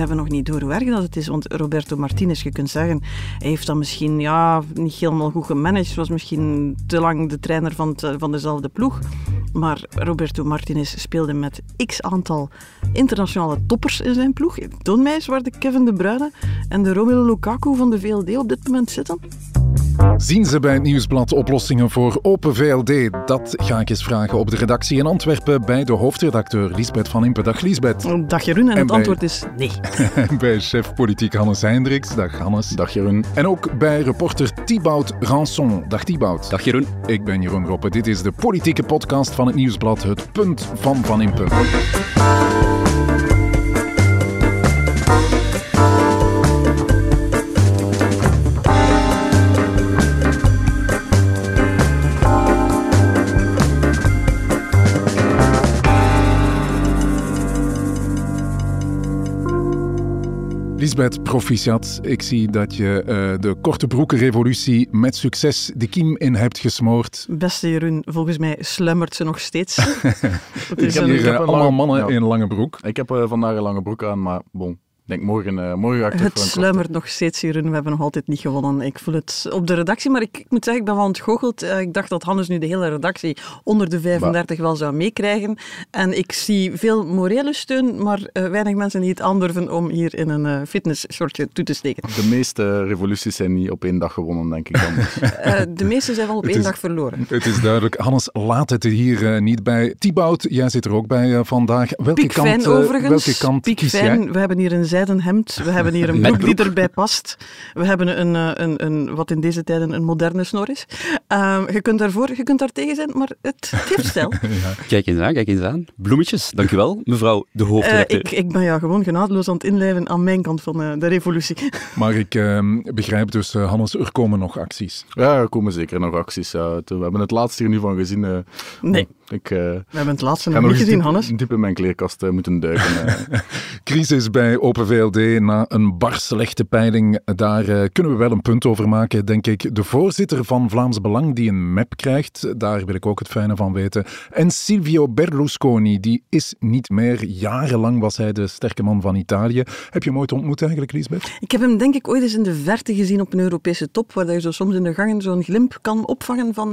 hebben nog niet door hoe erg dat het is. Want Roberto Martinez, je kunt zeggen, hij heeft dat misschien niet helemaal goed gemanaged. Was misschien te lang de trainer van dezelfde ploeg. Maar Roberto Martinez speelde met x aantal internationale toppers in zijn ploeg. Toon mij eens waar de Kevin de Bruyne en de Romelu Lukaku van de VLD op dit moment zitten. Zien ze bij het Nieuwsblad oplossingen voor Open VLD? Dat ga ik eens vragen op de redactie in Antwerpen bij de hoofdredacteur Liesbeth van Impe. Dag Liesbeth. Dag Jeroen. En het antwoord is nee. En bij chef politiek Hannes Hendrickx. Dag Hannes. Dag Jeroen. En ook bij reporter Thibaut Ranson. Dag Thibaut. Dag Jeroen. Ik ben Jeroen Roppe. Dit is de politieke podcast van het Nieuwsblad Het Punt van Van Impe. Liesbeth, proficiat. Ik zie dat je de korte broekenrevolutie met succes de kiem in hebt gesmoord. Beste Jeroen, volgens mij sluimert ze nog steeds. Ik heb hier allemaal mannen in lange broek. Ik heb vandaag een lange broek aan, maar bon. Ik denk morgen actief. Het sluimert nog steeds, Jeroen. We hebben nog altijd niet gewonnen. Ik voel het op de redactie, maar ik moet zeggen, ik ben wel ontgoocheld. Ik dacht dat Hannes nu de hele redactie onder de 35 wel zou meekrijgen. En ik zie veel morele steun, maar weinig mensen die het aandurven om hier in een fitness-shortje toe te steken. De meeste revoluties zijn niet op één dag gewonnen, denk ik dan. De meeste zijn wel op één dag verloren. Het is duidelijk. Hannes, laat het hier niet bij. Thibaut, jij zit er ook bij vandaag. Welke kant kies jij? We hebben hier een hemd. We hebben hier een broek die erbij past. We hebben een wat in deze tijden een moderne snor is. Je kunt daarvoor, je kunt daar tegen zijn, maar het geeft stijl. Ja. Kijk eens aan. Bloemetjes, dankjewel, mevrouw de hoofdredacteur. Ik ben jou gewoon genadeloos aan het inleiden aan mijn kant van de revolutie. Maar ik begrijp dus, Hannes, er komen nog acties. Ja, er komen zeker nog acties. We hebben het laatste hier nu van gezien. Nee. We hebben het laatste nog niet gezien, Hannes. Diep in mijn kleerkast moeten duiken. Crisis bij Open VLD na een bar slechte peiling. Daar kunnen we wel een punt over maken, denk ik. De voorzitter van Vlaams Belang die een map krijgt, daar wil ik ook het fijne van weten. En Silvio Berlusconi, die is niet meer. Jarenlang was hij de sterke man van Italië. Heb je hem ooit ontmoet eigenlijk, Liesbeth? Ik heb hem denk ik ooit eens in de verte gezien op een Europese top, waar je zo soms in de gangen zo'n glimp kan opvangen van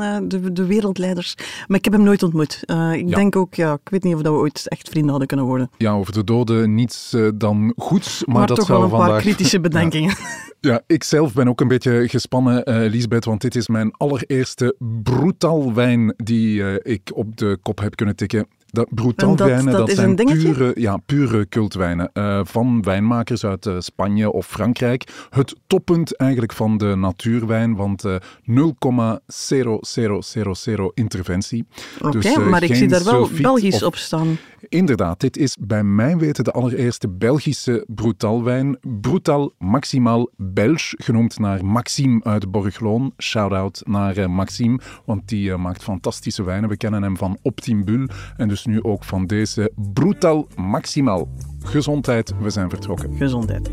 de wereldleiders. Maar ik heb hem nooit ontmoet. Ik denk ook, ik weet niet of we ooit echt vrienden hadden kunnen worden. Ja, over de doden niets dan goeds, maar dat toch wel een paar kritische bedenkingen. Ja, ik zelf ben ook een beetje gespannen, Liesbeth, want dit is mijn allereerste brutal wijn die ik op de kop heb kunnen tikken. Dat zijn pure cultwijnen van wijnmakers uit Spanje of Frankrijk. Het toppunt eigenlijk van de natuurwijn, want 0,0000 interventie. Oké, dus, maar ik zie daar wel Belgisch op staan. Inderdaad, dit is bij mijn weten de allereerste Belgische Brutalwijn. Brutal Maximaal Belge, genoemd naar Maxime uit Borgloon. Shout-out naar Maxime, want die maakt fantastische wijnen. We kennen hem van Optimbul en dus nu ook van deze Brutal Maximaal. Gezondheid, we zijn vertrokken. Gezondheid.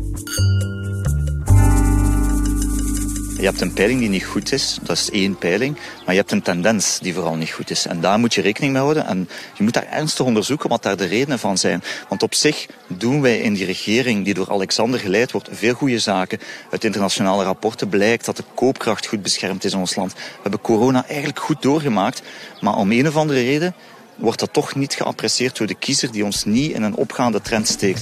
Je hebt een peiling die niet goed is, dat is één peiling, maar je hebt een tendens die vooral niet goed is. En daar moet je rekening mee houden en je moet daar ernstig onderzoeken wat daar de redenen van zijn. Want op zich doen wij in die regering die door Alexander geleid wordt veel goede zaken. Uit internationale rapporten blijkt dat de koopkracht goed beschermd is in ons land. We hebben corona eigenlijk goed doorgemaakt, maar om een of andere reden wordt dat toch niet geapprecieerd door de kiezer die ons niet in een opgaande trend steekt.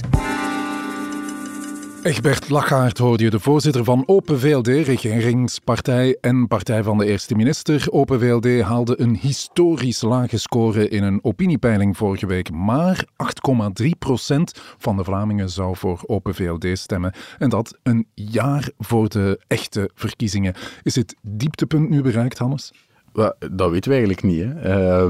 Egbert Lachaert hoorde je, de voorzitter van Open VLD, regeringspartij en partij van de eerste minister. Open VLD haalde een historisch lage score in een opiniepeiling vorige week. Maar 8,3% van de Vlamingen zou voor Open VLD stemmen. En dat een jaar voor de echte verkiezingen. Is het dieptepunt nu bereikt, Hannes? Dat weten we eigenlijk niet. Hè.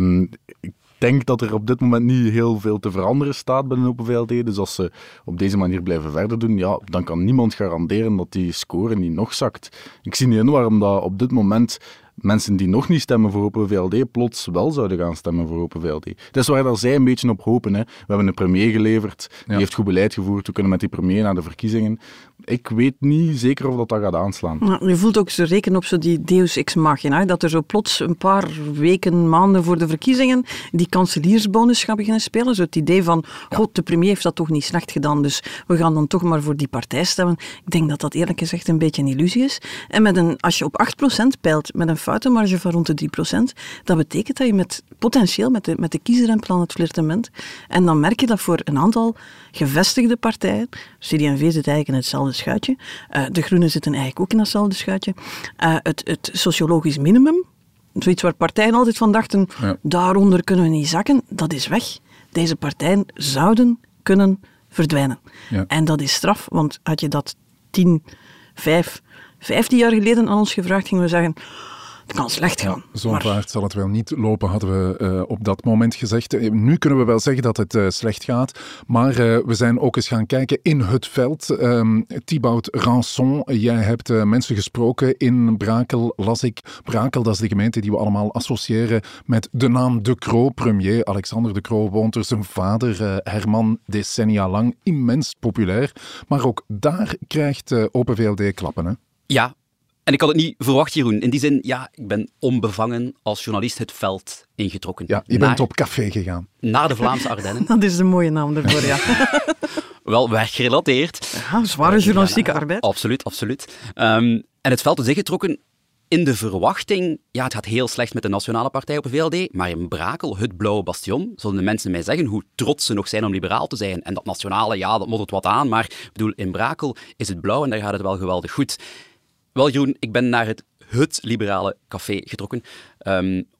Ik denk dat er op dit moment niet heel veel te veranderen staat binnen Open VLD. Dus als ze op deze manier blijven verder doen, dan kan niemand garanderen dat die score niet nog zakt. Ik zie niet in waarom dat op dit moment mensen die nog niet stemmen voor Open VLD plots wel zouden gaan stemmen voor Open VLD. Dat is waar dat zij een beetje op hopen. Hè. We hebben een premier geleverd, die heeft goed beleid gevoerd, we kunnen met die premier naar de verkiezingen. Ik weet niet zeker of dat gaat aanslaan. Nou, je voelt ook, ze rekenen op zo die deus ex machina, dat er zo plots een paar weken, maanden voor de verkiezingen die kanseliersbonus gaan beginnen spelen. Zo het idee van, god, de premier heeft dat toch niet slecht gedaan, dus we gaan dan toch maar voor die partij stemmen. Ik denk dat dat eerlijk gezegd een beetje een illusie is. En met als je op 8% peilt, met een foutenmarge van rond de 3%, dat betekent dat je potentieel met de kiezer en plan het flirtement. En dan merk je dat voor een aantal gevestigde partijen, CD&V zit eigenlijk in hetzelfde schuitje, de Groenen zitten eigenlijk ook in hetzelfde schuitje, het sociologisch minimum, zoiets waar partijen altijd van dachten, daaronder kunnen we niet zakken, dat is weg. Deze partijen zouden kunnen verdwijnen. Ja. En dat is straf, want had je dat 10, 15 jaar geleden aan ons gevraagd, gingen we zeggen, het kan slecht gaan. Ja, zo'n vaart zal het wel niet lopen, hadden we op dat moment gezegd. Nu kunnen we wel zeggen dat het slecht gaat, maar we zijn ook eens gaan kijken in het veld. Thibaut Ranson, jij hebt mensen gesproken in Brakel, las ik. Brakel, dat is de gemeente die we allemaal associëren met de naam De Croo. Premier Alexander De Croo woont er, zijn vader Herman, decennia lang immens populair. Maar ook daar krijgt Open VLD klappen, hè? Ja. En ik had het niet verwacht, Jeroen. In die zin, ja, ik ben onbevangen als journalist het veld ingetrokken. Ja, je bent op café gegaan. Naar de Vlaamse Ardennen. Dat is een mooie naam daarvoor, ja. Wel werkgerelateerd. Ja, zware journalistieke arbeid. Absoluut, absoluut. En het veld is ingetrokken in de verwachting, ja, het gaat heel slecht met de nationale partij op de VLD, maar in Brakel, het blauwe bastion, zullen de mensen mij zeggen hoe trots ze nog zijn om liberaal te zijn. En dat nationale, ja, dat moddert wat aan, maar ik bedoel, in Brakel is het blauw en daar gaat het wel geweldig goed. Wel, Jeroen, ik ben naar het liberale café getrokken.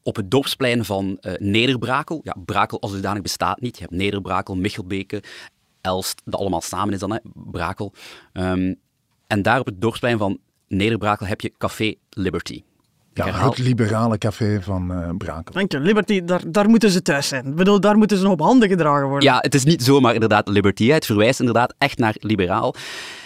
Op het dorpsplein van Nederbrakel. Ja, Brakel als zodanig bestaat niet. Je hebt Nederbrakel, Michielbeke, Elst, dat allemaal samen is dan, hè? Brakel. En daar op het dorpsplein van Nederbrakel heb je Café Liberty. Ja, het liberale café van Brakel. Dank je, Liberty, daar moeten ze thuis zijn. Ik bedoel, daar moeten ze nog op handen gedragen worden. Ja, het is niet zomaar inderdaad Liberty. Het verwijst inderdaad echt naar liberaal.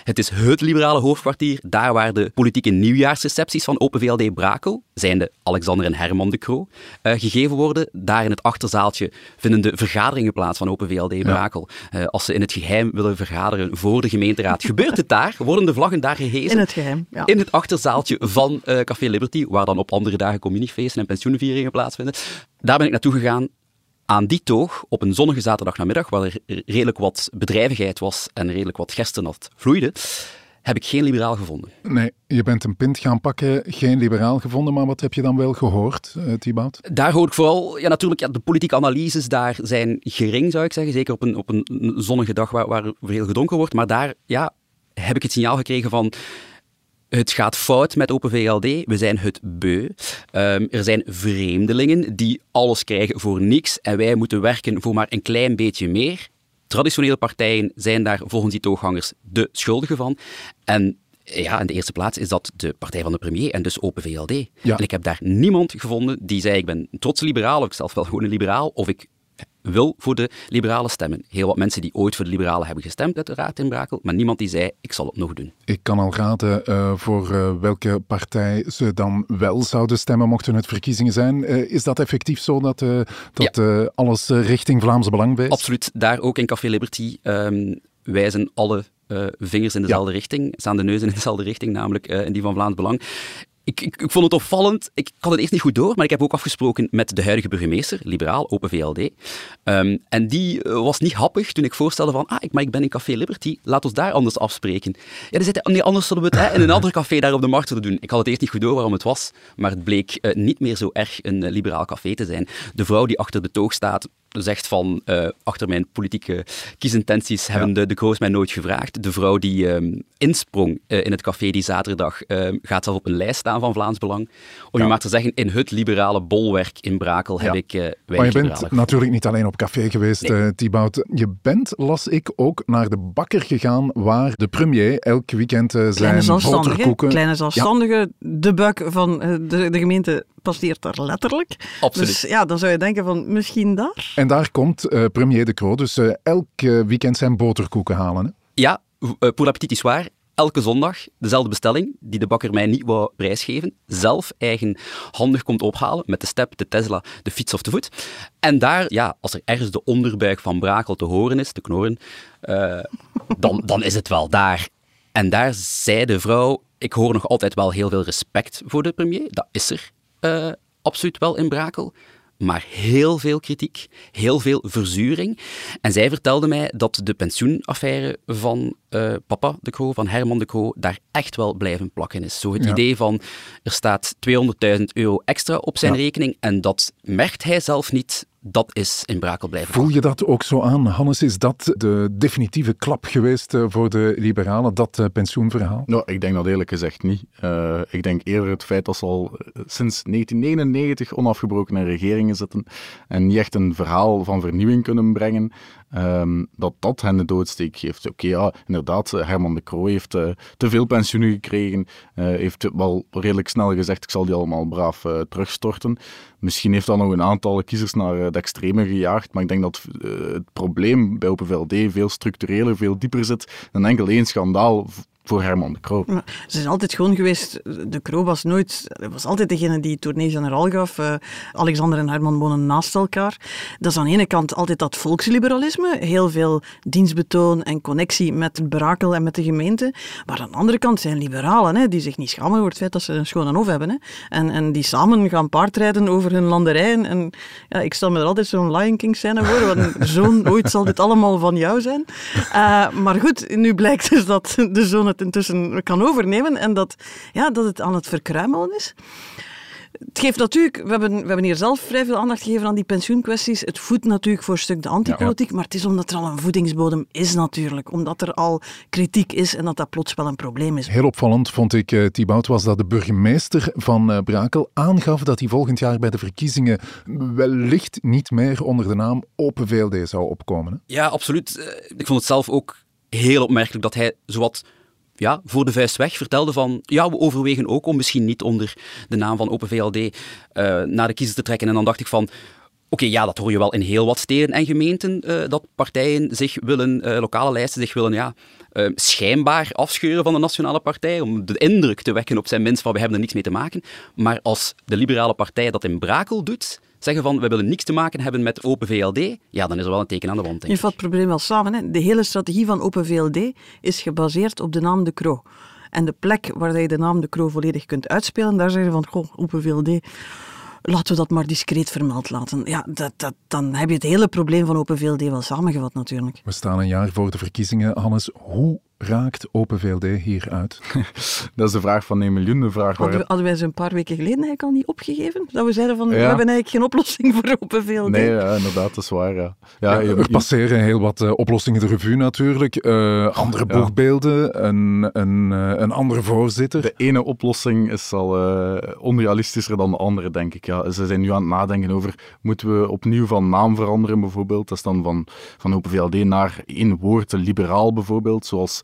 Het is het liberale hoofdkwartier, daar waar de politieke nieuwjaarsrecepties van Open VLD Brakel, zijnde Alexander en Herman De Croo, gegeven worden. Daar in het achterzaaltje vinden de vergaderingen plaats van Open VLD Brakel. Ja. Als ze in het geheim willen vergaderen voor de gemeenteraad, gebeurt het daar, worden de vlaggen daar gehezen. In het geheim, ja. In het achterzaaltje van Café Liberty, waar dan op andere dagen communiefeesten en pensioenvieringen plaatsvinden. Daar ben ik naartoe gegaan. Aan die toog, op een zonnige zaterdagnamiddag, waar er redelijk wat bedrijvigheid was en redelijk wat gerstenat vloeide, heb ik geen liberaal gevonden. Nee, je bent een pint gaan pakken, geen liberaal gevonden, maar wat heb je dan wel gehoord, Thibaut? Daar hoor ik vooral, ja natuurlijk, ja, de politieke analyses daar zijn gering, zou ik zeggen, zeker op een zonnige dag waar veel gedronken wordt, maar daar ja, heb ik het signaal gekregen van, het gaat fout met Open VLD, we zijn het beu. Er zijn vreemdelingen die alles krijgen voor niks en wij moeten werken voor maar een klein beetje meer. Traditionele partijen zijn daar volgens die tooghangers de schuldigen van. En ja, in de eerste plaats is dat de partij van de premier en dus Open VLD. Ja. En ik heb daar niemand gevonden die zei ik ben een trotse liberaal of ik zelf wel gewoon een liberaal of ik wil voor de liberalen stemmen. Heel wat mensen die ooit voor de liberalen hebben gestemd, uiteraard in Brakel, maar niemand die zei, ik zal het nog doen. Ik kan al raden voor welke partij ze dan wel zouden stemmen, mochten het verkiezingen zijn. Is dat effectief zo, dat alles richting Vlaams Belang wijst? Absoluut. Daar ook in Café Liberty wijzen alle vingers in dezelfde richting, staan de neuzen in dezelfde richting, namelijk in die van Vlaams Belang. Ik vond het opvallend, ik had het eerst niet goed door, maar ik heb ook afgesproken met de huidige burgemeester, liberaal, Open VLD. En die was niet happig toen ik voorstelde van, maar ik ben in Café Liberty, laat ons daar anders afspreken. Ja, die zei, nee, anders zullen we het in een ander café daar op de markt zullen doen. Ik had het eerst niet goed door waarom het was, maar het bleek niet meer zo erg een liberaal café te zijn. De vrouw die achter de toog staat, zegt van, achter mijn politieke kiesintenties hebben de Croos mij nooit gevraagd. De vrouw die insprong in het café die zaterdag gaat zelf op een lijst staan van Vlaams Belang. Om je maar te zeggen, in het liberale bolwerk in Brakel heb ik Maar je bent natuurlijk niet alleen op café geweest, Thibaut. Je bent, las ik, ook naar de bakker gegaan waar de premier elk weekend zijn boterkoeken... Kleine zelfstandige, de buik van de gemeente passeert daar letterlijk. Absoluut. Dus ja, dan zou je denken van, misschien daar... En daar komt premier De Croo, dus elk weekend zijn boterkoeken halen. Hè? Ja, pour l'appétit soir. elke zondag dezelfde bestelling, die de bakker mij niet wou prijsgeven, zelf eigenhandig komt ophalen met de step, de Tesla, de fiets of de voet. En daar, ja, als er ergens de onderbuik van Brakel te horen is, te knorren, dan is het wel daar. En daar zei de vrouw, ik hoor nog altijd wel heel veel respect voor de premier, dat is er absoluut wel in Brakel, maar heel veel kritiek, heel veel verzuring. En zij vertelde mij dat de pensioenaffaire van papa De Croo, van Herman De Croo, daar echt wel blijven plakken is. Zo het idee van, er staat €200.000 extra op zijn rekening en dat merkt hij zelf niet, dat is in Brakel blijven plakken. Voel je dat ook zo aan, Hannes? Is dat de definitieve klap geweest voor de liberalen, dat pensioenverhaal? Nou, ik denk dat eerlijk gezegd niet. Ik denk eerder het feit dat ze al sinds 1999 onafgebroken in regeringen zitten en niet echt een verhaal van vernieuwing kunnen brengen, dat hen de doodsteek geeft. Oké, inderdaad, Herman De Croo heeft te veel pensioenen gekregen, heeft wel redelijk snel gezegd, ik zal die allemaal braaf terugstorten. Misschien heeft dat nog een aantal kiezers naar het extreme gejaagd, maar ik denk dat het probleem bij Open VLD veel structureler, veel dieper zit dan enkel één schandaal voor Herman De Croo. Maar ze zijn altijd gewoon geweest. De Croo was altijd degene die tournee-generaal gaf. Alexander en Herman wonen naast elkaar. Dat is aan de ene kant altijd dat volksliberalisme. Heel veel dienstbetoon en connectie met Brakel en met de gemeente. Maar aan de andere kant zijn liberalen, hè, die zich niet schamen voor het feit dat ze een schone hof hebben. Hè. En die samen gaan paardrijden over hun landerijen. En, ja, ik stel me er altijd zo'n Lion King-scène voor. Want zoon, ooit zal dit allemaal van jou zijn. Maar goed, nu blijkt dus dat de zoon het intussen kan overnemen en dat het aan het verkruimelen is. Het geeft natuurlijk, we hebben hier zelf vrij veel aandacht gegeven aan die pensioenkwesties. Het voedt natuurlijk voor een stuk de antipolitiek, maar het is omdat er al een voedingsbodem is natuurlijk. Omdat er al kritiek is en dat plots wel een probleem is. Heel opvallend vond ik, Thibaut, was dat de burgemeester van Brakel aangaf dat hij volgend jaar bij de verkiezingen wellicht niet meer onder de naam Open VLD zou opkomen. Hè? Ja, absoluut. Ik vond het zelf ook heel opmerkelijk dat hij zowat... Ja, voor de vuist weg vertelde van, ja, we overwegen ook om misschien niet onder de naam van Open VLD naar de kiezer te trekken. En dan dacht ik van, oké, ja, dat hoor je wel in heel wat steden en gemeenten, dat partijen zich willen, lokale lijsten zich willen, schijnbaar afscheuren van de nationale partij, om de indruk te wekken op zijn minst van, we hebben er niks mee te maken. Maar als de liberale partij dat in Brakel doet... Zeggen van, we willen niks te maken hebben met Open VLD, ja, dan is er wel een teken aan de wand, denk ik. Je vat het probleem wel samen, hè. De hele strategie van Open VLD is gebaseerd op de naam De Croo. En de plek waar je de naam De Croo volledig kunt uitspelen, daar zeggen van, goh, Open VLD, laten we dat maar discreet vermeld laten. Ja, dan heb je het hele probleem van Open VLD wel samengevat, natuurlijk. We staan een jaar voor de verkiezingen, Hannes. Hoe raakt Open VLD hieruit? Dat is de vraag van 1 miljoen. De vraag hadden wij ze een paar weken geleden eigenlijk al niet opgegeven? Dat we zeiden van, we hebben eigenlijk geen oplossing voor Open VLD. Nee, ja, inderdaad, dat is waar. Ja. Ja, er passeren heel wat oplossingen de revue natuurlijk. Andere boegbeelden, een andere voorzitter. De ene oplossing is al onrealistischer dan de andere, denk ik. Ja. Ze zijn nu aan het nadenken over, moeten we opnieuw van naam veranderen bijvoorbeeld? Dat is dan van Open VLD naar één woord, liberaal bijvoorbeeld, zoals...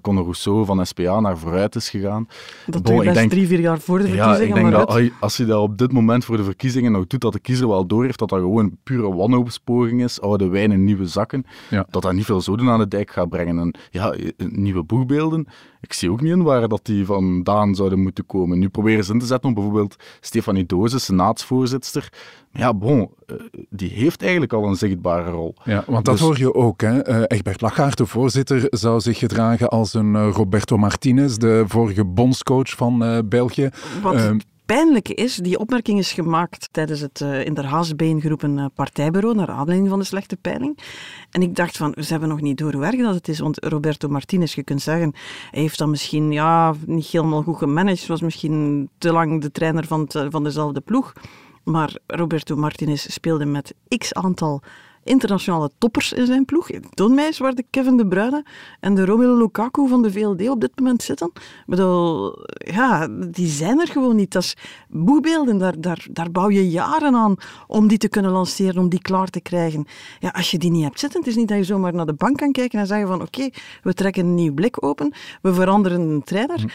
Conor Rousseau van SPA naar Vooruit is gegaan. Dat doe je best 3-4 jaar voor de verkiezingen. Ja, ik denk dat als je dat op dit moment voor de verkiezingen nog doet, dat de kiezer wel doorheeft dat dat gewoon pure wanhoopspoging is, oude wijn in nieuwe zakken, dat dat niet veel zoden aan de dijk gaat brengen. En ja, nieuwe boegbeelden, ik zie ook niet in waar dat die vandaan zouden moeten komen. Nu proberen ze in te zetten op bijvoorbeeld Stefanie Doze, senaatsvoorzitter. Ja, die heeft eigenlijk al een zichtbare rol. Ja, want dat hoor je ook, hè. Egbert Lachaert, de voorzitter, zou zich gedragen als een Roberto Martinez, de vorige bondscoach van België. Pijnlijk is, die opmerking is gemaakt tijdens het in der Haasbeen geroepen partijbureau, naar aanleiding van de slechte peiling. En ik dacht van, ze hebben nog niet door hoe erg dat het is, want Roberto Martinez, je kunt zeggen, hij heeft dan misschien niet helemaal goed gemanaged, was misschien te lang de trainer van dezelfde ploeg. Maar Roberto Martinez speelde met x aantal internationale toppers in zijn ploeg. Toon mij eens waar de Kevin de Bruyne en de Romelu Lukaku van de VLD op dit moment zitten. Ik bedoel, ja, die zijn er gewoon niet. Dat is boegbeelden, daar bouw je jaren aan om die te kunnen lanceren, om die klaar te krijgen. Ja, als je die niet hebt zitten, het is niet dat je zomaar naar de bank kan kijken en zeggen van oké, we trekken een nieuw blik open, we veranderen een trainer.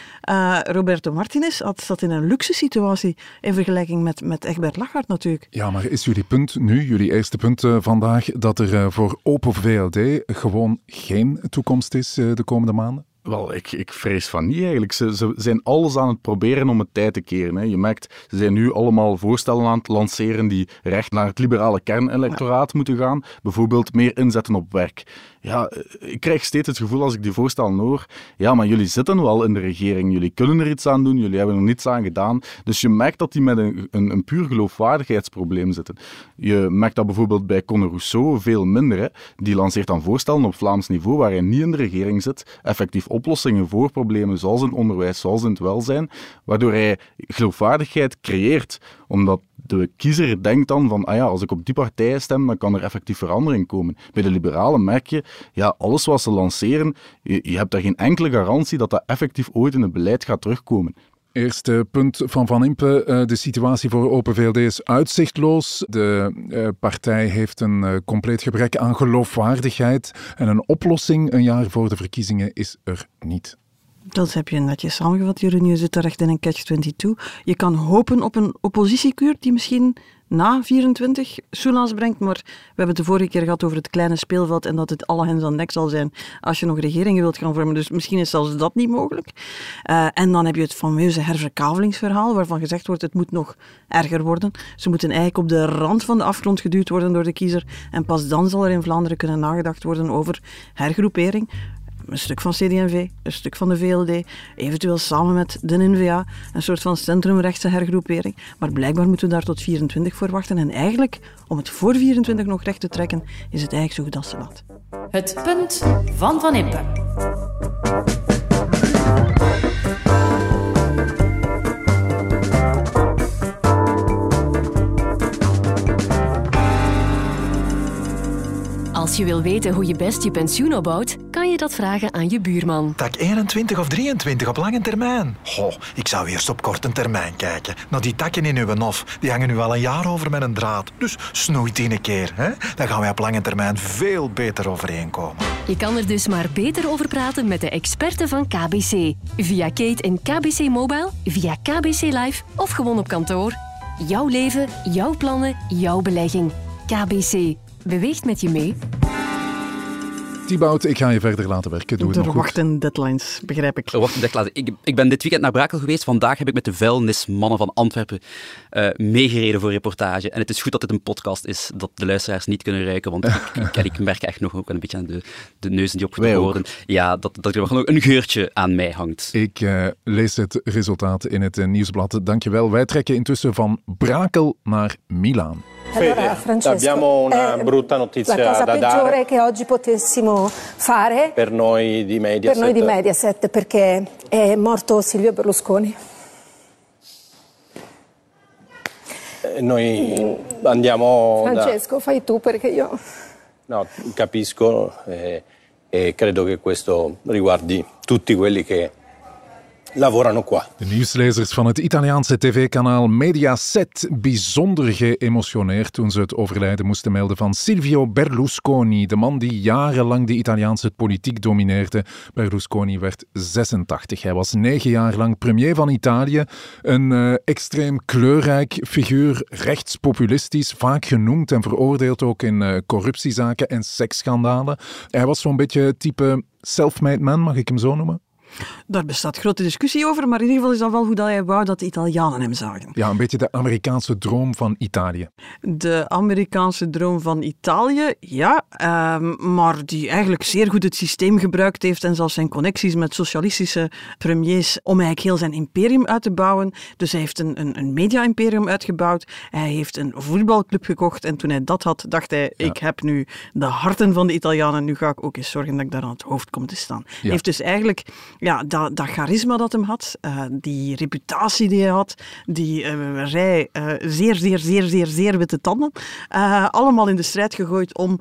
Roberto Martinez zat in een luxe situatie in vergelijking met Egbert Lachaert natuurlijk. Ja, maar is jullie punt nu, jullie eerste punt vandaag, dat er voor Open VLD gewoon geen toekomst is de komende maanden? Wel, ik vrees van niet eigenlijk. Ze zijn alles aan het proberen om het tij te keren. Hè. Je merkt, ze zijn nu allemaal voorstellen aan het lanceren die recht naar het liberale kernelectoraat moeten gaan. Bijvoorbeeld meer inzetten op werk. Ja, ik krijg steeds het gevoel als ik die voorstellen hoor, ja, maar jullie zitten wel in de regering, jullie kunnen er iets aan doen, jullie hebben er niets aan gedaan. Dus je merkt dat die met een puur geloofwaardigheidsprobleem zitten. Je merkt dat bijvoorbeeld bij Conor Rousseau veel minder. Hè. Die lanceert dan voorstellen op Vlaams niveau waar hij niet in de regering zit, effectief oplossingen voor problemen zoals in onderwijs, zoals in het welzijn, waardoor hij geloofwaardigheid creëert. Omdat de kiezer denkt dan van, ah ja, als ik op die partij stem, dan kan er effectief verandering komen. Bij de liberalen merk je, ja, alles wat ze lanceren, je hebt daar geen enkele garantie dat dat effectief ooit in het beleid gaat terugkomen. Eerste punt van Van Impe. De situatie voor Open VLD is uitzichtloos. De partij heeft een compleet gebrek aan geloofwaardigheid. En een oplossing een jaar voor de verkiezingen is er niet. Dat heb je netjes samengevat, Jeroen. Je zit terecht in een catch-22. Je kan hopen op een oppositiekuur die misschien na 24 soelaas brengt, maar we hebben het de vorige keer gehad over het kleine speelveld en dat het alle hens aan dek zal zijn als je nog regeringen wilt gaan vormen. Dus misschien is zelfs dat niet mogelijk. En dan heb je het fameuze herverkavelingsverhaal, waarvan gezegd wordt, het moet nog erger worden. Ze moeten eigenlijk op de rand van de afgrond geduwd worden door de kiezer en pas dan zal er in Vlaanderen kunnen nagedacht worden over hergroepering. Een stuk van CD&V, een stuk van de VLD, eventueel samen met de N-VA, een soort van centrumrechtse hergroepering. Maar blijkbaar moeten we daar tot 24 voor wachten. En eigenlijk, om het voor 24 nog recht te trekken, is het eigenlijk zo goed als ze laat. Het punt van Van Impe. Als je wil weten hoe je best je pensioen opbouwt, kan je dat vragen aan je buurman. Tak 21 of 23 op lange termijn? Goh, ik zou eerst op korte termijn kijken. Nou, die takken in uw hof, die hangen nu al een jaar over met een draad. Dus snoeit die een keer, hè? Dan gaan wij op lange termijn veel beter overeenkomen. Je kan er dus maar beter over praten met de experten van KBC. Via Kate en KBC Mobile, via KBC Live of gewoon op kantoor. Jouw leven, jouw plannen, jouw belegging. KBC. Beweegt met je mee. Thibaut, ik ga je verder laten werken. Doe het nog goed. Er wachten deadlines, begrijp ik. Er wachten deadlines. Ik ben dit weekend naar Brakel geweest. Vandaag heb ik met de vuilnismannen van Antwerpen meegereden voor reportage. En het is goed dat dit een podcast is, dat de luisteraars niet kunnen ruiken. Want ik merk echt nog ook een beetje aan de neuzen die opgedroogd worden. Ja, dat er nog een geurtje aan mij hangt. Ik lees het resultaat in het nieuwsblad. Dankjewel. Wij trekken intussen van Brakel naar Milaan. Allora, Francesco, abbiamo una brutta notizia da dare. La cosa peggiore che oggi potessimo fare per noi di Mediaset perché è morto Silvio Berlusconi. Noi andiamo Francesco, fai tu perché io no, capisco e credo che questo riguardi tutti quelli che lavorano qua. De nieuwslezers van het Italiaanse tv-kanaal Mediaset bijzonder geëmotioneerd toen ze het overlijden moesten melden van Silvio Berlusconi, de man die jarenlang de Italiaanse politiek domineerde. Berlusconi werd 86. Hij was 9 jaar lang premier van Italië. Een extreem kleurrijk figuur, rechtspopulistisch, vaak genoemd en veroordeeld ook in corruptiezaken en seksschandalen. Hij was zo'n beetje type self-made man, mag ik hem zo noemen? Daar bestaat grote discussie over, maar in ieder geval is dat wel hoe hij wou dat de Italianen hem zagen. Ja, een beetje de Amerikaanse droom van Italië. De Amerikaanse droom van Italië, ja, maar die eigenlijk zeer goed het systeem gebruikt heeft en zelfs zijn connecties met socialistische premiers om eigenlijk heel zijn imperium uit te bouwen. Dus hij heeft een media-imperium uitgebouwd, hij heeft een voetbalclub gekocht en toen hij dat had, dacht hij, ik heb nu de harten van de Italianen, nu ga ik ook eens zorgen dat ik daar aan het hoofd kom te staan. Ja. Hij heeft dus eigenlijk... Ja, dat charisma dat hem had, die reputatie die hij had, die rij zeer, zeer, zeer, zeer, zeer witte tanden, allemaal in de strijd gegooid om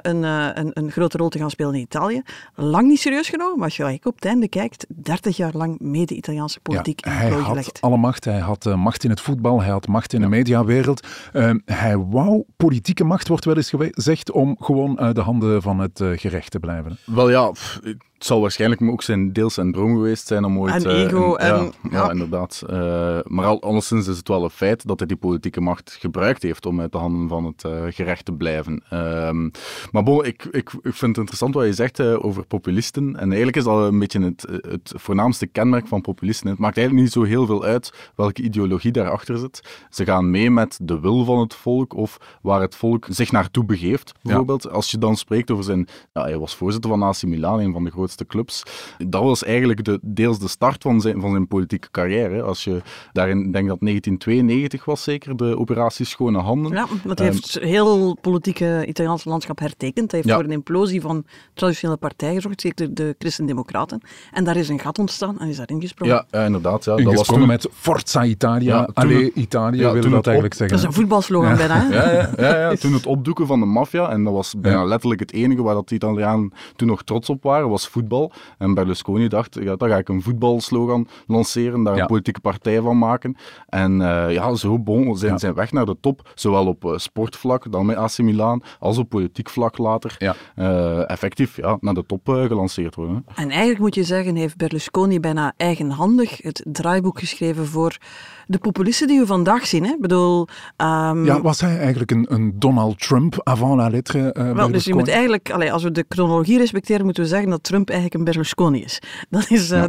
een grote rol te gaan spelen in Italië. Lang niet serieus genomen, maar als je op het einde kijkt, 30 jaar lang mede-Italiaanse politiek in het prooi gelegd. Hij had alle macht. Hij had macht in het voetbal, hij had macht in de mediawereld. Hij wou politieke macht, wordt wel eens gezegd, om gewoon uit de handen van het gerecht te blijven. Wel ja... Het zal waarschijnlijk ook zijn deels zijn droom geweest zijn om ooit... En ego. Ja, inderdaad. Maar alleszins is het wel een feit dat hij die politieke macht gebruikt heeft om uit de handen van het gerecht te blijven. Maar bon, ik vind het interessant wat je zegt over populisten. En eigenlijk is dat een beetje het voornaamste kenmerk van populisten. Het maakt eigenlijk niet zo heel veel uit welke ideologie daarachter zit. Ze gaan mee met de wil van het volk of waar het volk zich naartoe begeeft. Bijvoorbeeld, als je dan spreekt over zijn... Ja, hij was voorzitter van AC Milan, een van de grootste clubs. Dat was eigenlijk deels de start van zijn politieke carrière. Als je daarin denkt dat 1992 was zeker, de operatie Schone Handen. Ja, want hij heeft heel politieke Italiaanse landschap hertekend. Hij heeft voor een implosie van traditionele partijen gezorgd, zeker de Christen-Democraten. En daar is een gat ontstaan en is daarin gesprongen. Ja, inderdaad. Ja. Dat was toen met Forza Italia. Ja, Allee Italia willen dat eigenlijk zeggen. Dat is een voetbalslogan bijna. Ja. Toen het opdoeken van de maffia, en dat was bijna letterlijk het enige waar dat de Italianen toen nog trots op waren, was voetbal. En Berlusconi dacht, dan ga ik een voetbalslogan lanceren, daar een politieke partij van maken. En zo bon zijn weg naar de top, zowel op sportvlak, dan met AC Milan, als op politiek vlak later, effectief naar de top gelanceerd worden. En eigenlijk moet je zeggen, heeft Berlusconi bijna eigenhandig het draaiboek geschreven voor de populisten die we vandaag zien. Hè? Ik bedoel... Ja, was hij eigenlijk een Donald Trump avant la lettre? Dus je moet eigenlijk, als we de chronologie respecteren, moeten we zeggen dat Trump eigenlijk een Berlusconi is.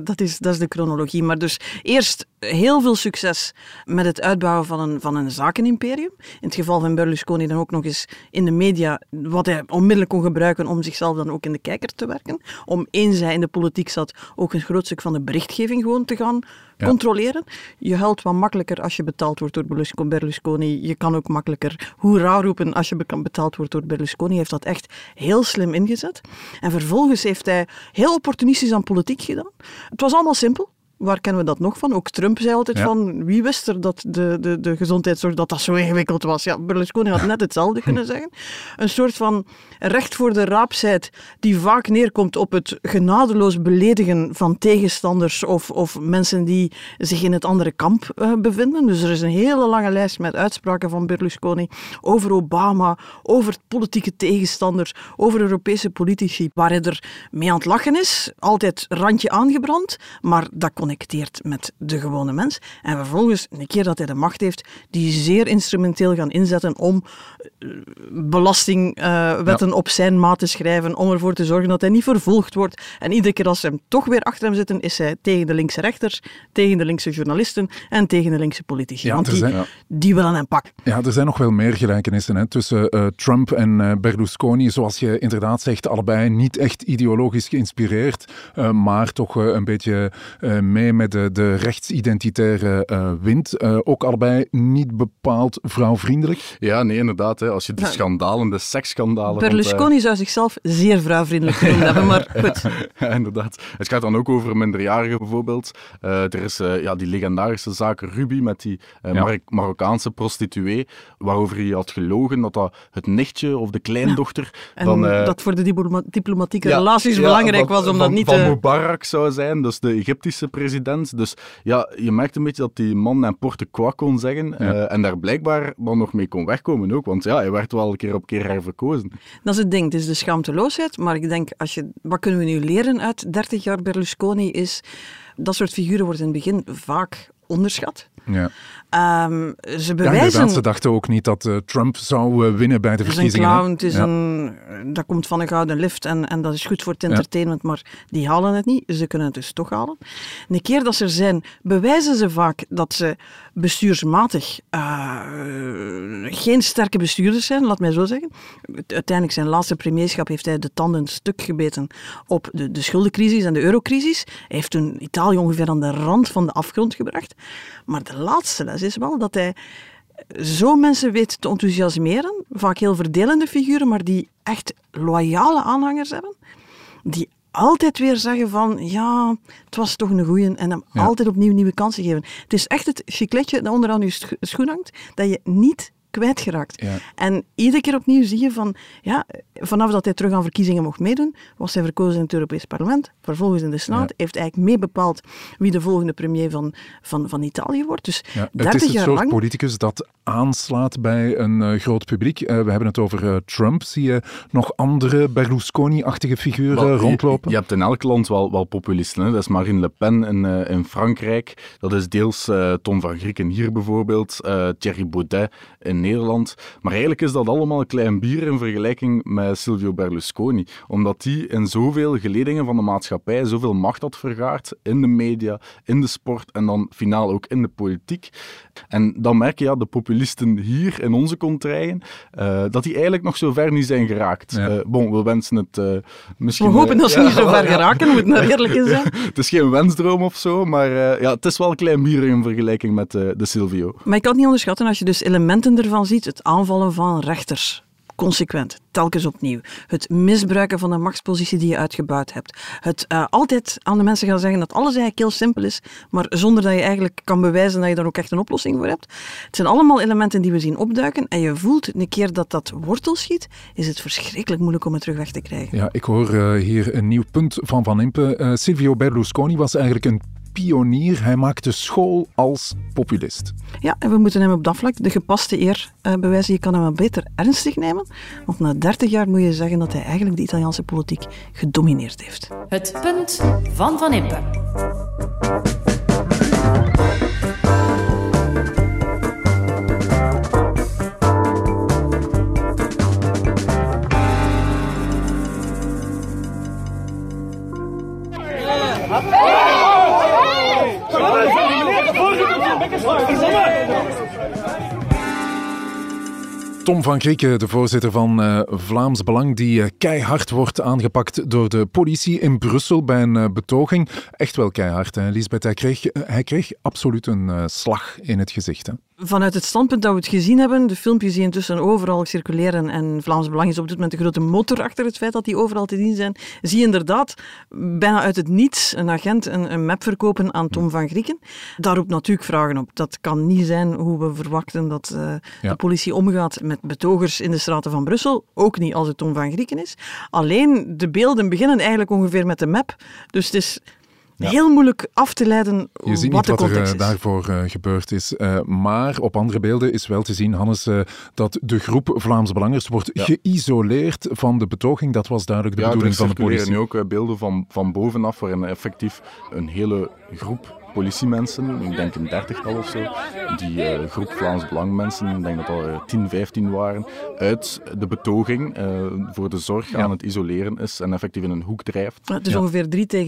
Dat is de chronologie. Maar dus eerst heel veel succes met het uitbouwen van een zakenimperium. In het geval van Berlusconi dan ook nog eens in de media, wat hij onmiddellijk kon gebruiken om zichzelf dan ook in de kijker te werken. Om, eens hij in de politiek zat, ook een groot stuk van de berichtgeving gewoon te gaan controleren. Je huilt wat makkelijker als je betaald wordt door Berlusconi. Je kan ook makkelijker hoera roepen als je betaald wordt door Berlusconi. Hij heeft dat echt heel slim ingezet. En vervolgens heeft hij heel opportunistisch aan politiek gedaan. Het was allemaal simpel. Waar kennen we dat nog van? Ook Trump zei altijd van, wie wist er dat de gezondheidszorg dat zo ingewikkeld was? Ja, Berlusconi had net hetzelfde kunnen zeggen. Een soort van recht voor de raapsheid die vaak neerkomt op het genadeloos beledigen van tegenstanders of mensen die zich in het andere kamp bevinden. Dus er is een hele lange lijst met uitspraken van Berlusconi over Obama, over politieke tegenstanders, over Europese politici, waar hij er mee aan het lachen is. Altijd randje aangebrand, maar dat connecteert met de gewone mens. En vervolgens, een keer dat hij de macht heeft, die zeer instrumenteel gaan inzetten om belastingwetten op zijn maat te schrijven, om ervoor te zorgen dat hij niet vervolgd wordt. En iedere keer als ze hem toch weer achter hem zitten, is hij tegen de linkse rechters, tegen de linkse journalisten en tegen de linkse politici. Ja, want die willen hem pakken. Ja, er zijn nog wel meer gelijkenissen tussen Trump en Berlusconi. Zoals je inderdaad zegt, allebei niet echt ideologisch geïnspireerd, maar toch een beetje... mee met de rechtsidentitaire wind. Ook allebei niet bepaald vrouwvriendelijk. Ja, nee, inderdaad. Hè. Als je de schandalen, de seksschandalen... Berlusconi zou zichzelf zeer vrouwvriendelijk genoemd hebben, maar goed. Ja, inderdaad. Het gaat dan ook over minderjarigen bijvoorbeeld. Er is die legendarische zaak Ruby met die Marokkaanse prostituee, waarover hij had gelogen dat het nichtje of de kleindochter... En dan, dat voor de diplomatieke relaties belangrijk was om dat niet te... Van Mubarak zou zijn, dus de Egyptische president. Dus ja, je merkt een beetje dat die man en porte quoi kon zeggen en daar blijkbaar dan nog mee kon wegkomen ook, want hij werd wel keer op keer herverkozen. Dat is het ding, het is de schaamteloosheid, maar ik denk, wat kunnen we nu leren uit 30 jaar Berlusconi is, dat soort figuren worden in het begin vaak onderschat. Ja. Ze bewijzen... Ja, inderdaad, ze dachten ook niet dat Trump zou winnen bij de verkiezingen. Het is een clown, dat komt van een gouden lift en dat is goed voor het entertainment, maar die halen het niet. Ze kunnen het dus toch halen. En de keer dat ze er zijn, bewijzen ze vaak dat ze bestuursmatig geen sterke bestuurders zijn, laat mij zo zeggen. Uiteindelijk zijn laatste premierschap heeft hij de tanden stuk gebeten op de schuldencrisis en de eurocrisis. Hij heeft toen Italië ongeveer aan de rand van de afgrond gebracht. Maar de laatste les is wel dat hij zo mensen weet te enthousiasmeren, vaak heel verdelende figuren, maar die echt loyale aanhangers hebben, die altijd weer zeggen van, het was toch een goeie, en hem altijd opnieuw nieuwe kansen geven. Het is echt het chicletje dat onderaan je schoen hangt, dat je niet kwijtgeraakt. Ja. En iedere keer opnieuw zie je van, ja, vanaf dat hij terug aan verkiezingen mocht meedoen, was hij verkozen in het Europees Parlement, vervolgens in de Senaat, ja, heeft eigenlijk meebepaald wie de volgende premier van Italië wordt. Dus ja, 30 het is het soort lang... politicus dat aanslaat bij een groot publiek. We hebben het over Trump. Zie je nog andere Berlusconi-achtige figuren rondlopen? Je hebt in elk land wel populisten. Hè? Dat is Marine Le Pen in Frankrijk. Dat is deels Tom van Grieken hier bijvoorbeeld. Thierry Baudet in Nederland. Maar eigenlijk is dat allemaal klein bier in vergelijking met Silvio Berlusconi. Omdat die in zoveel geledingen van de maatschappij zoveel macht had vergaard. In de media, in de sport en dan finaal ook in de politiek. En dan merk je, ja, de populisten hier in onze contraien, dat die eigenlijk nog zo ver niet zijn geraakt. Ja. We wensen het misschien... We hopen dat ze niet zo ver geraken, moet nou eerlijk zijn. Het is geen wensdroom of zo, maar het is wel een klein bier in vergelijking met de Silvio. Maar ik kan het niet onderschatten als je dus elementen ervan ziet, het aanvallen van rechters. Consequent, telkens opnieuw. Het misbruiken van de machtspositie die je uitgebouwd hebt. Het altijd aan de mensen gaan zeggen dat alles eigenlijk heel simpel is, maar zonder dat je eigenlijk kan bewijzen dat je daar ook echt een oplossing voor hebt. Het zijn allemaal elementen die we zien opduiken en je voelt een keer dat dat wortel schiet, is het verschrikkelijk moeilijk om het terug weg te krijgen. Ja, ik hoor hier een nieuw punt van Van Impe. Silvio Berlusconi was eigenlijk een pionier. Hij maakte school als populist. Ja, en we moeten hem op dat vlak de gepaste eer bewijzen. Je kan hem wel beter ernstig nemen. Want na 30 jaar moet je zeggen dat hij eigenlijk de Italiaanse politiek gedomineerd heeft. Het punt van Van Impe. Tom van Grieken, de voorzitter van Vlaams Belang, die keihard wordt aangepakt door de politie in Brussel bij een betoging. Echt wel keihard, hè, Liesbeth? Hij kreeg absoluut een slag in het gezicht, hè? Vanuit het standpunt dat we het gezien hebben, de filmpjes die intussen overal circuleren en Vlaams Belang is op dit moment de grote motor achter het feit dat die overal te zien zijn, zie je inderdaad bijna uit het niets een agent een map verkopen aan Tom van Grieken. Daar roept natuurlijk vragen op. Dat kan niet zijn hoe we verwachten dat de politie omgaat met betogers in de straten van Brussel. Ook niet als het Tom van Grieken is. Alleen, de beelden beginnen eigenlijk ongeveer met de map. Dus het is... Ja. Heel moeilijk af te leiden wat de context is. Je ziet niet wat er daarvoor gebeurd is. Maar op andere beelden is wel te zien, Hannes, dat de groep Vlaams Belangers wordt geïsoleerd van de betoging. Dat was duidelijk de bedoeling van de politie. Ja, er circuleren nu ook beelden van bovenaf, waarin effectief een hele groep politiemensen, ik denk een 30-tal of zo, die groep Vlaams Belang mensen, ik denk dat al 10, 15 waren, uit de betoging voor de zorg aan het isoleren is en effectief in een hoek drijft. Het is ongeveer 3-1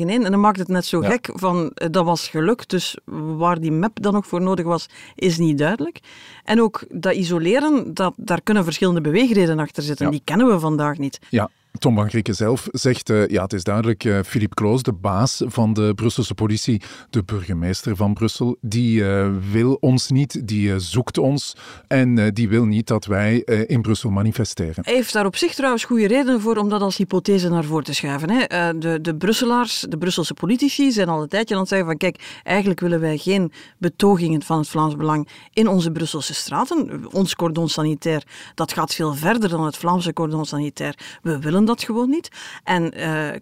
en dan maakt het net zo gek van, dat was gelukt, dus waar die map dan nog voor nodig was, is niet duidelijk. En ook dat isoleren, daar kunnen verschillende beweegredenen achter zitten, die kennen we vandaag niet. Ja. Tom van Grieken zelf zegt, het is duidelijk, Philippe Close, de baas van de Brusselse politie, de burgemeester van Brussel, die wil ons niet, die zoekt ons en die wil niet dat wij in Brussel manifesteren. Hij heeft daar op zich trouwens goede redenen voor om dat als hypothese naar voren te schuiven. Hè. De Brusselaars, de Brusselse politici zijn al een tijdje aan het zeggen van kijk, eigenlijk willen wij geen betogingen van het Vlaams Belang in onze Brusselse straten. Ons cordon sanitair, dat gaat veel verder dan het Vlaamse cordon sanitair. We willen dat gewoon niet. En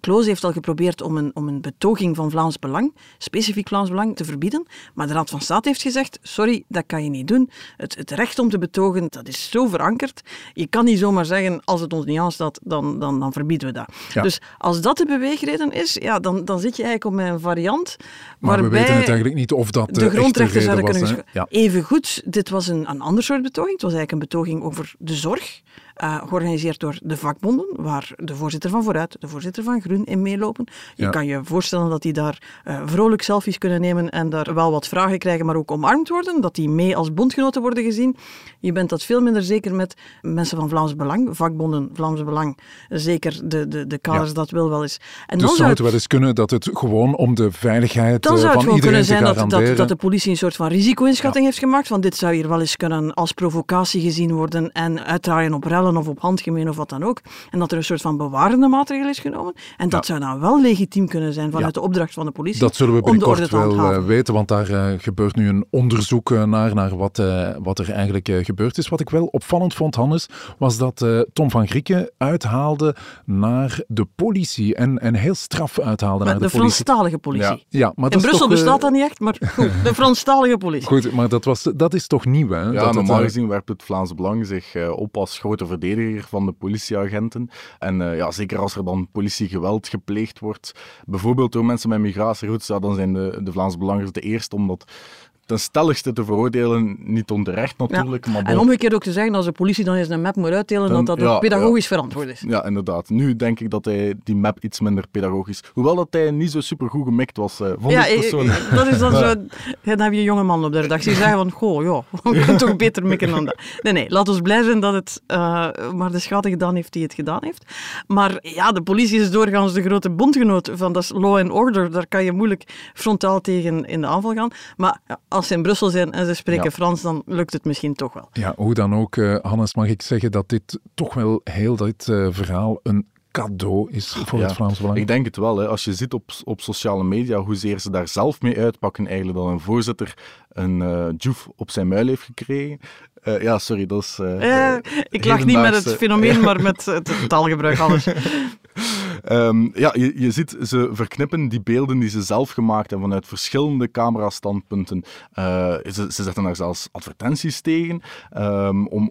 Close heeft al geprobeerd om een betoging van Vlaams Belang, specifiek Vlaams Belang, te verbieden. Maar de Raad van State heeft gezegd, sorry, dat kan je niet doen. Het recht om te betogen, dat is zo verankerd. Je kan niet zomaar zeggen, als het ons niet aanstaat, dan verbieden we dat. Ja. Dus als dat de beweegreden is, dan zit je eigenlijk op een variant maar we weten het eigenlijk niet of dat de grondrechten zouden kunnen... Evengoed, dit was een ander soort betoging. Het was eigenlijk een betoging over de zorg. Georganiseerd door de vakbonden, waar de voorzitter van Vooruit, de voorzitter van Groen in meelopen. Je kan je voorstellen dat die daar vrolijk selfies kunnen nemen en daar wel wat vragen krijgen, maar ook omarmd worden. Dat die mee als bondgenoten worden gezien. Je bent dat veel minder zeker met mensen van Vlaams Belang, vakbonden, Vlaams Belang, zeker de kaders, dat wil wel eens. En dus zou het wel eens kunnen dat het gewoon om de veiligheid van iedereen te garanderen... Dan zou het gewoon kunnen zijn dat de politie een soort van risico-inschatting heeft gemaakt, van dit zou hier wel eens kunnen als provocatie gezien worden en uitdraaien op rellen stellen of op handgemeen of wat dan ook. En dat er een soort van bewarende maatregel is genomen. En dat zou dan wel legitiem kunnen zijn vanuit de opdracht van de politie. Dat zullen we binnenkort wel weten, want daar gebeurt nu een onderzoek naar wat er eigenlijk gebeurd is. Wat ik wel opvallend vond, Hannes, was dat Tom van Grieken uithaalde naar de politie en heel straf uithaalde maar naar de politie. De Franstalige politie. Ja. Ja, maar in Brussel toch, bestaat dat niet echt, maar goed, de Franstalige politie. Goed, maar dat is toch nieuw, hè? Ja, normaal gezien werpt het Vlaams Belang zich op als grote verdediger van de politieagenten. En zeker als er dan politiegeweld gepleegd wordt, bijvoorbeeld door mensen met migratieroutes, dan zijn de Vlaams Belangers de eerste om dat ten stelligste te veroordelen, niet onterecht natuurlijk. Ja. Maar en omgekeerd ook te zeggen, als de politie dan eens een map moet uitdelen, dat ook pedagogisch verantwoord is. Ja, inderdaad. Nu denk ik dat hij die map iets minder pedagogisch... Hoewel dat hij niet zo supergoed gemikt was, van die persoon. Ja, dat is dan zo... Dan heb je een jonge man op de redactie zeggen van, we kunnen toch beter mikken dan dat. Nee, laat ons blij zijn dat het maar de schade gedaan heeft die het gedaan heeft. Maar ja, de politie is doorgaans de grote bondgenoot van dat is law and order. Daar kan je moeilijk frontaal tegen in de aanval gaan. Maar... Als ze in Brussel zijn en ze spreken Frans, dan lukt het misschien toch wel. Ja, hoe dan ook, Hannes, mag ik zeggen dat dit toch wel heel dit verhaal een cadeau is voor het Vlaams Belang? Ik denk het wel. Hè. Als je ziet op sociale media hoezeer ze daar zelf mee uitpakken, eigenlijk dat een voorzitter een joef op zijn muil heeft gekregen. Sorry, dat is... ik lach niet met het fenomeen, maar met het taalgebruik alles. Je ziet, ze verknippen die beelden die ze zelf gemaakt hebben vanuit verschillende camerastandpunten. Ze zetten daar zelfs advertenties tegen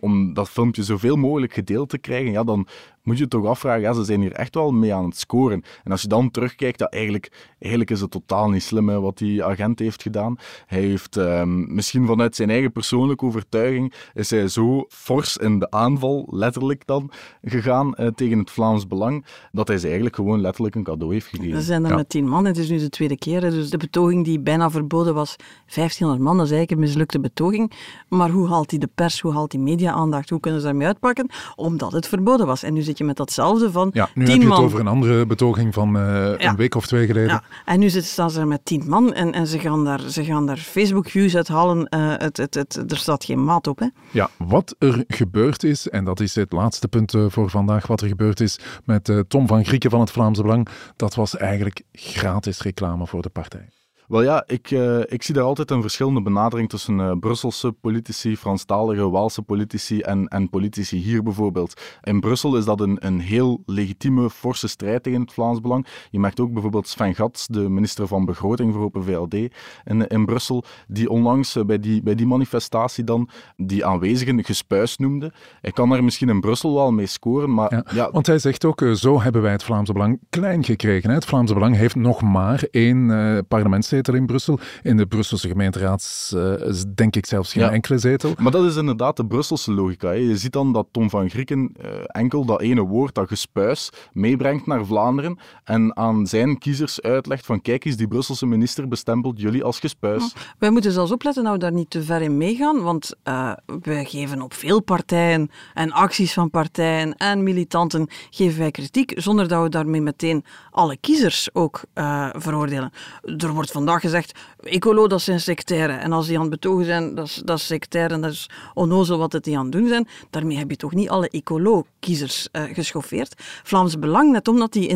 om dat filmpje zoveel mogelijk gedeeld te krijgen. Ja, dan moet je het toch afvragen, ze zijn hier echt wel mee aan het scoren. En als je dan terugkijkt, eigenlijk is het totaal niet slim hè, wat die agent heeft gedaan. Hij heeft misschien vanuit zijn eigen persoonlijke overtuiging is hij zo fors in de aanval, letterlijk dan, gegaan tegen het Vlaams Belang, dat hij ze eigenlijk gewoon letterlijk een cadeau heeft gegeven. Er zijn er met 10 man, het is nu de tweede keer. Hè, dus de betoging die bijna verboden was, 1500 man, dat is eigenlijk een mislukte betoging. Maar hoe haalt hij de pers, hoe haalt hij media-aandacht, hoe kunnen ze daarmee uitpakken? Omdat het verboden was. En nu zit je met datzelfde van 10 man. Ja, nu heb je het over een andere betoging van een week of 2 geleden. Ja. En nu staan ze er met 10 man en ze gaan daar Facebook-views uithalen. Er staat geen maat op. Hè? Ja, wat er gebeurd is, en dat is het laatste punt voor vandaag, wat er gebeurd is met Tom van Grieken van het Vlaams Belang, dat was eigenlijk gratis reclame voor de partij. Wel ja, ik zie daar altijd een verschillende benadering tussen Brusselse politici, Franstalige, Waalse politici en politici hier bijvoorbeeld. In Brussel is dat een heel legitieme, forse strijd tegen het Vlaams Belang. Je merkt ook bijvoorbeeld Sven Gats, de minister van Begroting voor Open VLD in Brussel, die onlangs bij die manifestatie dan die aanwezigen gespuis noemde. Hij kan daar misschien in Brussel wel mee scoren, maar... Ja, want hij zegt ook, zo hebben wij het Vlaams Belang klein gekregen. Hè? Het Vlaams Belang heeft nog maar 1 parlementszetel in Brussel. In de Brusselse gemeenteraads denk ik zelfs geen enkele zetel. Maar dat is inderdaad de Brusselse logica. Hè. Je ziet dan dat Tom van Grieken enkel dat ene woord, dat gespuis, meebrengt naar Vlaanderen en aan zijn kiezers uitlegt van kijk eens, die Brusselse minister bestempelt jullie als gespuis. Wij moeten zelfs opletten dat we daar niet te ver in meegaan, want wij geven op veel partijen en acties van partijen en militanten geven wij kritiek, zonder dat we daarmee meteen alle kiezers ook veroordelen. Er wordt vandaag gezegd, ecolo, dat zijn sectairen. En als die aan het betogen zijn, dat is sectairen, dat is onnozel wat het die aan het doen zijn. Daarmee heb je toch niet alle ecolo-kiezers geschoffeerd. Vlaams Belang, net omdat die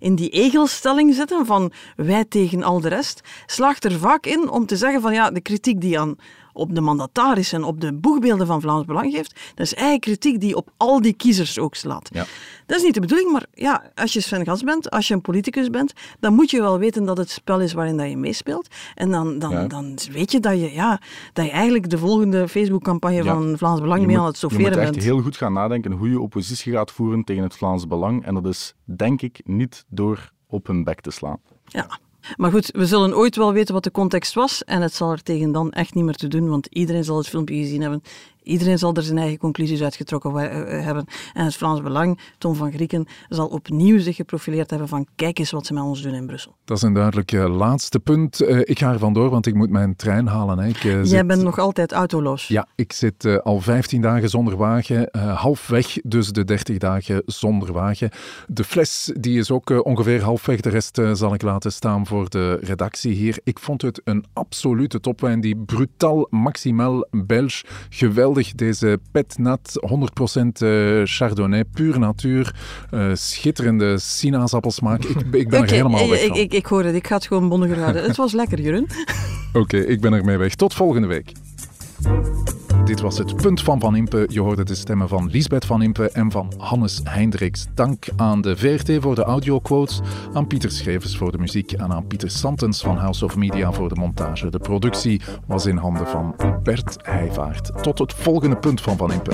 in die egelstelling zitten van wij tegen al de rest, slaagt er vaak in om te zeggen van ja, de kritiek die aan op de mandataris en op de boegbeelden van Vlaams Belang geeft, dat is eigen kritiek die op al die kiezers ook slaat. Ja. Dat is niet de bedoeling, maar ja, als je Sven Gats bent, als je een politicus bent, dan moet je wel weten dat het spel is waarin dat je meespeelt. En dan weet je dat je eigenlijk de volgende Facebook-campagne van Vlaams Belang mee aan het chaufferen bent. Je moet echt heel goed gaan nadenken hoe je oppositie gaat voeren tegen het Vlaams Belang. En dat is, denk ik, niet door op hun bek te slaan. Ja. Maar goed, we zullen ooit wel weten wat de context was en het zal er tegen dan echt niet meer te doen, want iedereen zal het filmpje gezien hebben, iedereen zal er zijn eigen conclusies uitgetrokken hebben en het Vlaams Belang, Tom van Grieken, zal opnieuw zich geprofileerd hebben van kijk eens wat ze met ons doen in Brussel. Dat is een duidelijk laatste punt. Ik ga er vandoor, want ik moet mijn trein halen. Hè. Jij bent nog altijd autoloos. Ja, ik zit al 15 dagen zonder wagen, halfweg dus de 30 dagen zonder wagen. De fles die is ook ongeveer halfweg, de rest zal ik laten staan voor de redactie hier. Ik vond het een absolute topwijn, die Brutal Maximaal Belge, geweldig. geweldig, deze pet nat, 100% chardonnay, puur natuur, schitterende sinaasappelsmaak. Ik ben er helemaal weg van. Ik hoor het, ik ga het gewoon bondiger houden. Het was lekker, Jeroen. Oké, ik ben ermee weg. Tot volgende week. Dit was Het Punt van Van Impe. Je hoorde de stemmen van Liesbeth van Impe en van Hannes Hendrickx. Dank aan de VRT voor de audioquotes, aan Pieter Schevers voor de muziek en aan Pieter Santens van House of Media voor de montage. De productie was in handen van Bert Heijvaart. Tot het volgende Punt van Van Impe.